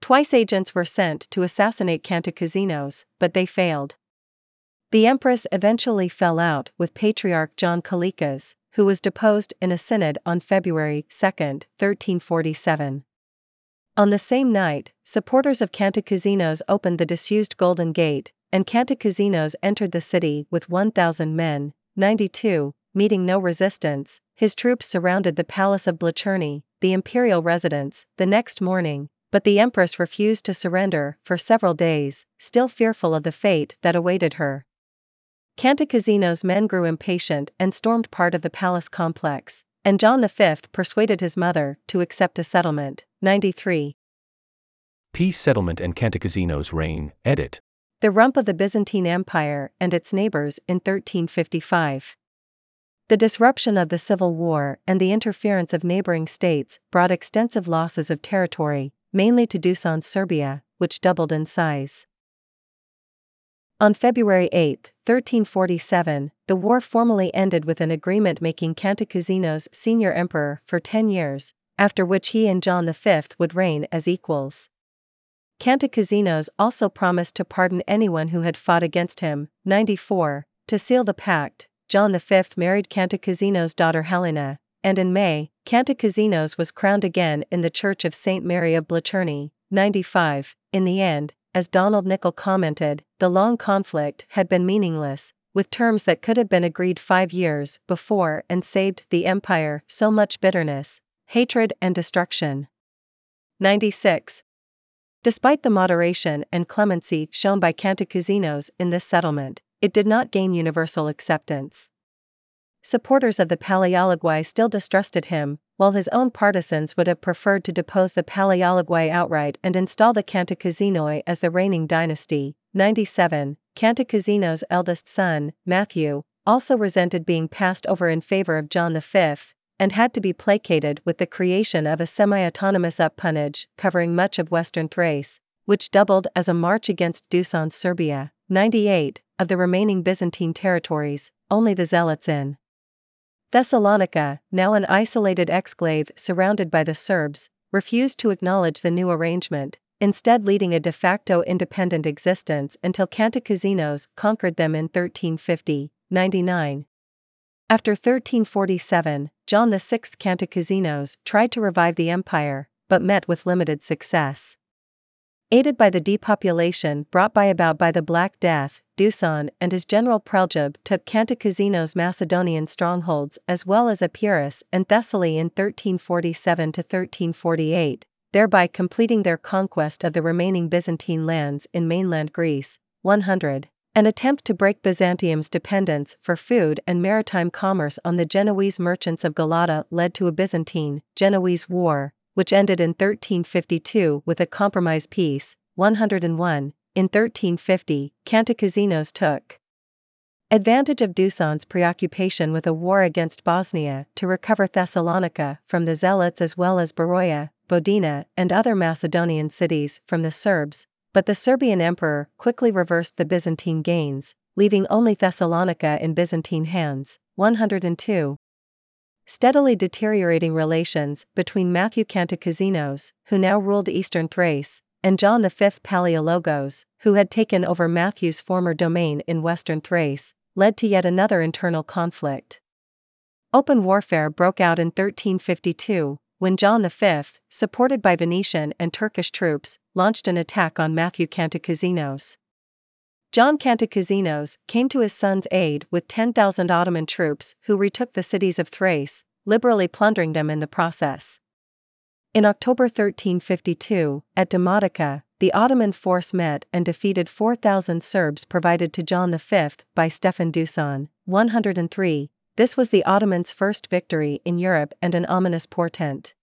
Twice agents were sent to assassinate Kantakouzenos, but they failed. The empress eventually fell out with Patriarch John Kalekas, who was deposed in a synod on February second, thirteen forty-seven. On the same night, supporters of Kantakouzenos opened the disused Golden Gate, and Kantakouzenos entered the city with one thousand men. ninety-two. Meeting no resistance, his troops surrounded the palace of Blacherni, the imperial residence, the next morning, but the empress refused to surrender for several days, still fearful of the fate that awaited her. Kantakouzenos' men grew impatient and stormed part of the palace complex, and John the Fifth persuaded his mother to accept a settlement. ninety-three. Peace Settlement and Kantakouzenos' Reign, edit. The Rump of the Byzantine Empire and Its Neighbors in thirteen fifty-five. The disruption of the Civil War and the interference of neighboring states brought extensive losses of territory, mainly to Dusan's Serbia, which doubled in size. On February eighth, thirteen forty-seven, the war formally ended with an agreement making Kantakouzenos senior emperor for ten years, after which he and John the Fifth would reign as equals. Kantakouzenos also promised to pardon anyone who had fought against him. ninety-four. To seal the pact, John the Fifth married Kantakouzenos' daughter Helena, and in May, Kantakouzenos was crowned again in the Church of Saint Mary of Blacherni. ninety-five. In the end, as Donald Nicol commented, the long conflict had been meaningless, with terms that could have been agreed five years before and saved the empire so much bitterness, hatred and destruction. ninety-six. Despite the moderation and clemency shown by Kantakouzenos in this settlement, it did not gain universal acceptance. Supporters of the Palaiologoi still distrusted him, while his own partisans would have preferred to depose the Palaiologoi outright and install the Kantakouzenoi as the reigning dynasty. ninety-seven. Kantakouzenos' eldest son, Matthew, also resented being passed over in favor of John the Fifth, and had to be placated with the creation of a semi-autonomous uppunnage covering much of western Thrace, which doubled as a march against Dusan Serbia. ninety-eight. Of the remaining Byzantine territories, only the Zealots in Thessalonica, now an isolated exclave surrounded by the Serbs, refused to acknowledge the new arrangement, instead leading a de facto independent existence until Kantakouzenos conquered them in thirteen fifty. ninety-nine. After thirteen forty-seven, John the Sixth Kantakouzenos tried to revive the empire, but met with limited success. Aided by the depopulation brought by about by the Black Death, Dusan and his general Preljub took Kantakouzenos' Macedonian strongholds as well as Epirus and Thessaly in thirteen forty-seven to thirteen forty-eight, thereby completing their conquest of the remaining Byzantine lands in mainland Greece. one hundred. An attempt to break Byzantium's dependence for food and maritime commerce on the Genoese merchants of Galata led to a Byzantine-Genoese war, which ended in thirteen fifty-two with a compromise peace. one hundred one. In thirteen fifty, Kantakouzenos took advantage of Dusan's preoccupation with a war against Bosnia to recover Thessalonica from the Zealots as well as Beroia, Bodina, and other Macedonian cities from the Serbs, but the Serbian emperor quickly reversed the Byzantine gains, leaving only Thessalonica in Byzantine hands. one hundred two. Steadily deteriorating relations between Matthew Kantakouzenos, who now ruled eastern Thrace, and John the Fifth Palaiologos, who had taken over Matthew's former domain in western Thrace, led to yet another internal conflict. Open warfare broke out in thirteen fifty-two, when John the Fifth, supported by Venetian and Turkish troops, launched an attack on Matthew Kantakouzenos. John Kantakouzenos came to his son's aid with ten thousand Ottoman troops who retook the cities of Thrace, liberally plundering them in the process. In October thirteen fifty-two, at Demotica, the Ottoman force met and defeated four thousand Serbs provided to John the Fifth by Stefan Dusan. one hundred three. This was the Ottomans' first victory in Europe and an ominous portent.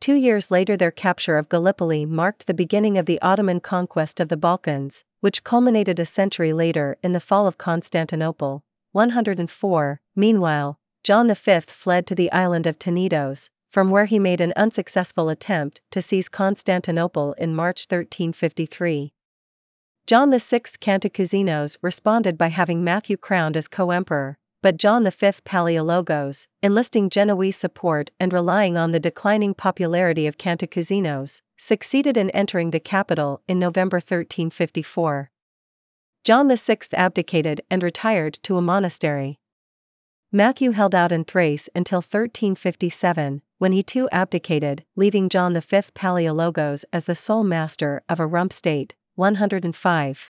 Two years later, their capture of Gallipoli marked the beginning of the Ottoman conquest of the Balkans, which culminated a century later in the fall of Constantinople. one hundred four. Meanwhile, John the Fifth fled to the island of Tenedos, from where he made an unsuccessful attempt to seize Constantinople in March thirteen fifty-three. John the Sixth Kantakouzenos responded by having Matthew crowned as co-emperor, but John the Fifth Palaiologos, enlisting Genoese support and relying on the declining popularity of Kantakouzenos, succeeded in entering the capital in November thirteen fifty-four. John the Sixth abdicated and retired to a monastery. Matthew held out in Thrace until thirteen fifty-seven, when he too abdicated, leaving John the Fifth Palaiologos as the sole master of a rump state. one hundred five.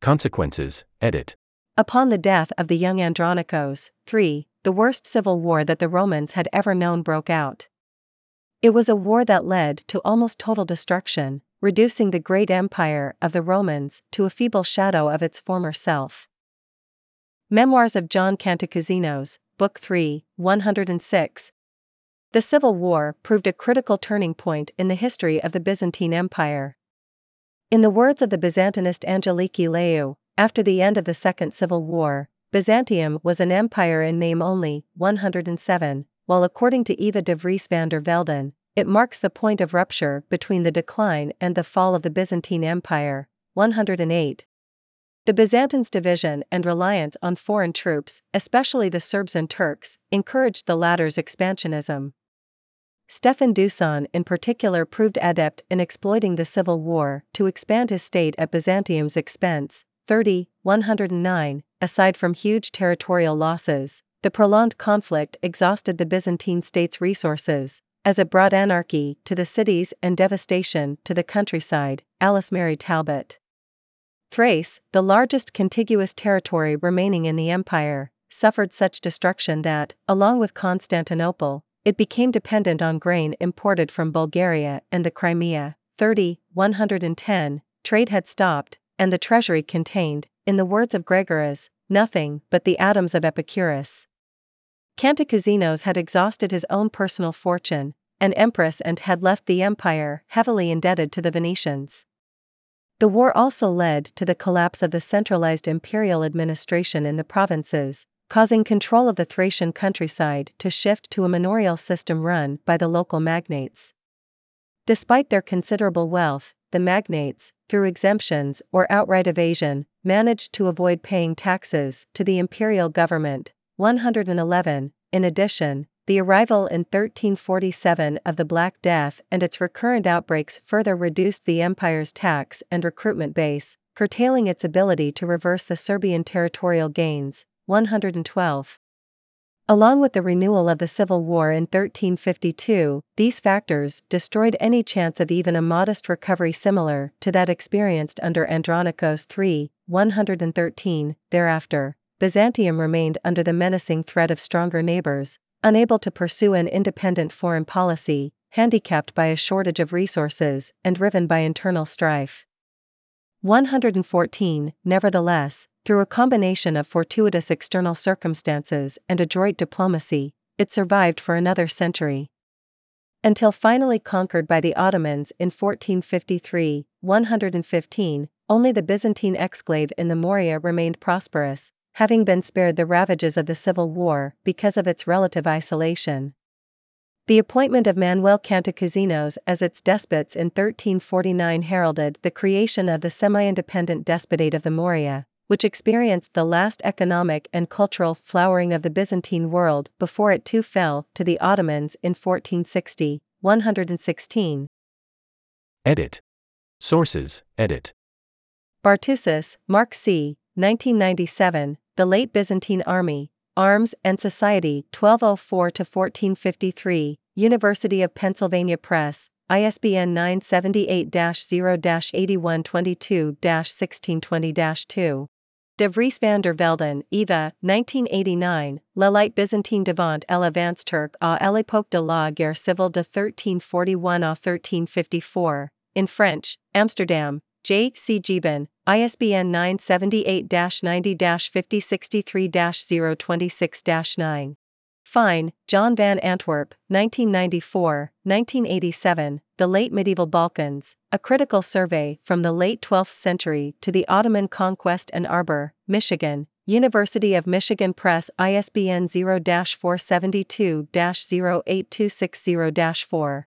Consequences, edit. Upon the death of the young Andronikos, the Third, the worst civil war that the Romans had ever known broke out. It was a war that led to almost total destruction, reducing the great empire of the Romans to a feeble shadow of its former self. Memoirs of John Kantakouzenos, Book three, one hundred six. The Civil War proved a critical turning point in the history of the Byzantine Empire. In the words of the Byzantinist Angeliki Laou, after the end of the Second Civil War, Byzantium was an empire in name only. one hundred seven, while according to Eva de Vries van der Velden, it marks the point of rupture between the decline and the fall of the Byzantine Empire. one hundred eight. The Byzantines' division and reliance on foreign troops, especially the Serbs and Turks, encouraged the latter's expansionism. Stefan Dusan in particular proved adept in exploiting the civil war to expand his state at Byzantium's expense. thirty, one oh nine, aside from huge territorial losses, the prolonged conflict exhausted the Byzantine state's resources, as it brought anarchy to the cities and devastation to the countryside. Alice Mary Talbot. Thrace, the largest contiguous territory remaining in the empire, suffered such destruction that, along with Constantinople, it became dependent on grain imported from Bulgaria and the Crimea. thirty, one ten, trade had stopped, and the treasury contained, in the words of Gregoras, nothing but the atoms of Epicurus. Kantakouzenos had exhausted his own personal fortune, an empress, and had left the empire heavily indebted to the Venetians. The war also led to the collapse of the centralized imperial administration in the provinces, causing control of the Thracian countryside to shift to a manorial system run by the local magnates. Despite their considerable wealth, the magnates, through exemptions or outright evasion, managed to avoid paying taxes to the imperial government. one eleven. In addition, the arrival in thirteen forty-seven of the Black Death and its recurrent outbreaks further reduced the empire's tax and recruitment base, curtailing its ability to reverse the Serbian territorial gains. one twelve. Along with the renewal of the civil war in thirteen fifty-two, these factors destroyed any chance of even a modest recovery similar to that experienced under Andronikos the third, one thirteen. Thereafter, Byzantium remained under the menacing threat of stronger neighbors, unable to pursue an independent foreign policy, handicapped by a shortage of resources and driven by internal strife. one fourteen. Nevertheless, through a combination of fortuitous external circumstances and adroit diplomacy, it survived for another century, until finally conquered by the Ottomans in fourteen fifty-three, one fifteen, only the Byzantine exclave in the Morea remained prosperous, having been spared the ravages of the civil war because of its relative isolation. The appointment of Manuel Kantakouzenos as its despots in thirteen forty-nine heralded the creation of the semi-independent despotate of the Morea, which experienced the last economic and cultural flowering of the Byzantine world before it too fell to the Ottomans in fourteen sixty, one sixteen. Edit. Sources, edit. Bartusis, Mark C., nineteen ninety-seven, The Late Byzantine Army, Arms and Society, twelve oh four to fourteen fifty-three, University of Pennsylvania Press, I S B N nine seventy-eight dash zero dash eighty-one twenty-two dash sixteen twenty dash two. De Vries van der Velden, Eva, nineteen eighty-nine, La Light Byzantine Devant à l'Avance Turque à l'époque de la guerre civile de thirteen forty-one à thirteen fifty-four, in French, Amsterdam, J. C. Gieben, I S B N nine seventy-eight ninety fifty sixty-three oh twenty-six nine. Fine, John van Antwerp, nineteen ninety-four to nineteen eighty-seven, The Late Medieval Balkans, A Critical Survey from the Late twelfth Century to the Ottoman Conquest, Ann Arbor, Michigan, University of Michigan Press, I S B N zero dash four seventy-two dash zero eight two six zero dash four.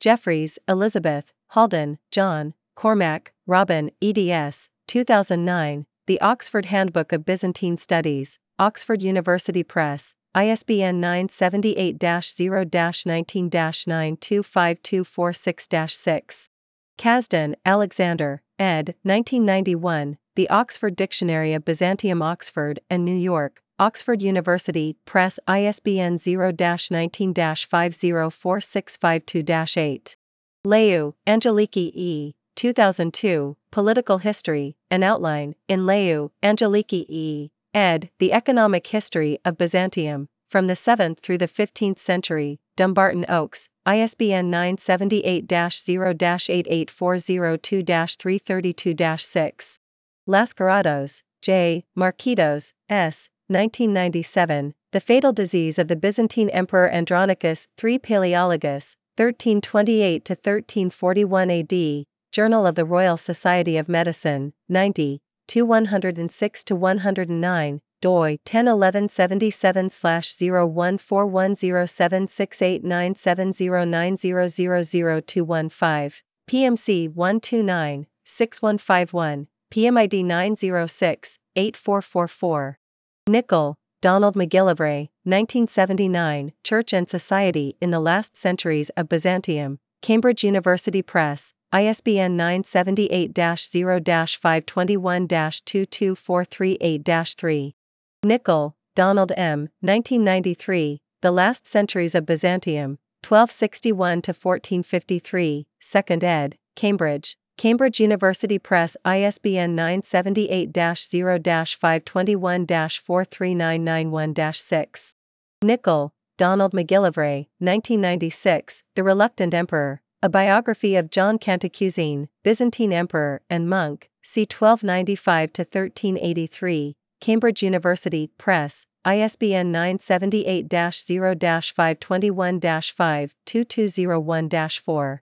Jeffries, Elizabeth, Halden, John, Cormack, Robin, eds, two thousand nine, The Oxford Handbook of Byzantine Studies, Oxford University Press, I S B N nine seventy-eight dash zero dash nineteen dash nine two five two four six dash six. Kasdan, Alexander, ed. nineteen ninety-one, The Oxford Dictionary of Byzantium, Oxford and New York, Oxford University Press, I S B N zero dash nineteen dash five zero four six five two dash eight. Leu, Angeliki E., two thousand two, Political History, An Outline, in Leu, Angeliki E., ed. The Economic History of Byzantium, From the seventh through the fifteenth Century, Dumbarton Oaks, I S B N nine seventy-eight dash zero dash eight eight four zero two dash three thirty-two dash six. Lascarados, J., Marquitos, S., nineteen ninety-seven, The Fatal Disease of the Byzantine Emperor Andronikos the third Palaeologos, thirteen twenty-eight to thirteen forty-one A D, Journal of the Royal Society of Medicine, ninety, two one oh six to one oh nine, doi ten eleven seventy-seven slash zero one four one zero seven six eight nine seven zero nine zero zero two one five, P M C one two nine, six one five one, P M I D nine zero six, eight four four four. Nicol, Donald McGillivray, nineteen seventy-nine, Church and Society in the Last Centuries of Byzantium, Cambridge University Press, I S B N nine seven eight, zero, five two one, two two four three eight, three. Nicol, Donald M., nineteen ninety-three, The Last Centuries of Byzantium, twelve sixty-one to fourteen fifty-three, second ed., Cambridge, Cambridge University Press, I S B N nine seven eight, zero, five two one, four three nine nine one, six. Nicol, Donald McGillivray, nineteen ninety-six, The Reluctant Emperor, A Biography of John Kantakouzenos, Byzantine Emperor and Monk, c. twelve ninety-five to thirteen eighty-three, Cambridge University Press, I S B N nine seven eight, zero, five two one, five two two zero one, four.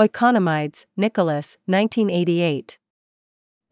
Oikonomides, Nicholas, nineteen eighty-eight.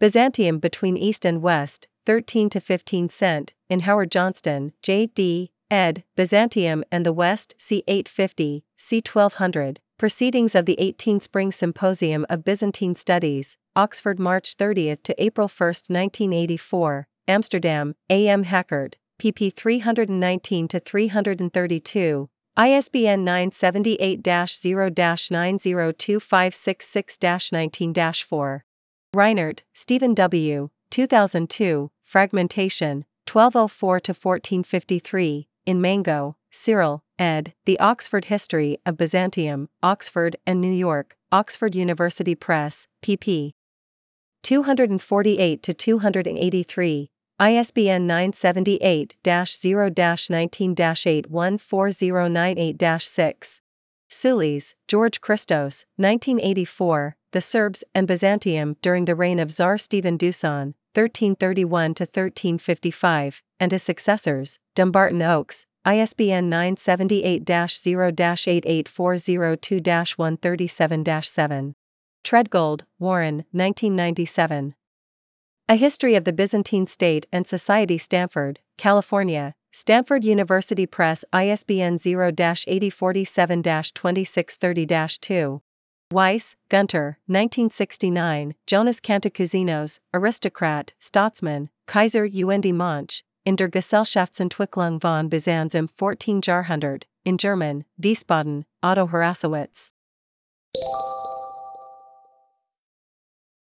Byzantium Between East and West, thirteen to fifteen cent, in Howard Johnston, J D, ed., Byzantium and the West, c. eight fifty, c. twelve hundred, Proceedings of the eighteenth Spring Symposium of Byzantine Studies, Oxford, March thirtieth to April first, nineteen eighty-four, Amsterdam, A M Hackard, pp. three nineteen to three thirty-two, I S B N nine seven eight, zero, nine zero two five six six, nineteen, four. Reinert, Stephen W., two thousand two, Fragmentation, twelve oh four to fourteen fifty-three, in Mango, Cyril, ed., The Oxford History of Byzantium, Oxford and New York, Oxford University Press, pp. two forty-eight to two eighty-three. I S B N nine seven eight, zero, nineteen, eight one four zero nine eight, six. Soullis, George Christos, nineteen eighty-four, The Serbs and Byzantium During the Reign of Tsar Stefan Dusan, thirteen thirty-one to thirteen fifty-five, and His Successors, Dumbarton Oaks, I S B N nine seven eight, zero, eight eight four zero two, one three seven, seven. Treadgold, Warren, nineteen ninety-seven. A History of the Byzantine State and Society, Stanford, California, Stanford University Press, I S B N zero, eight zero four seven, two six three zero, two. Weiss, Gunter, nineteen sixty-nine, Jonas Kantakouzenos, Aristocrat, Staatsman, Kaiser und Mensch, in der Gesellschaftsentwicklung von Byzanz im vierzehnten Jahrhundert, in German, Wiesbaden, Otto Horasowitz.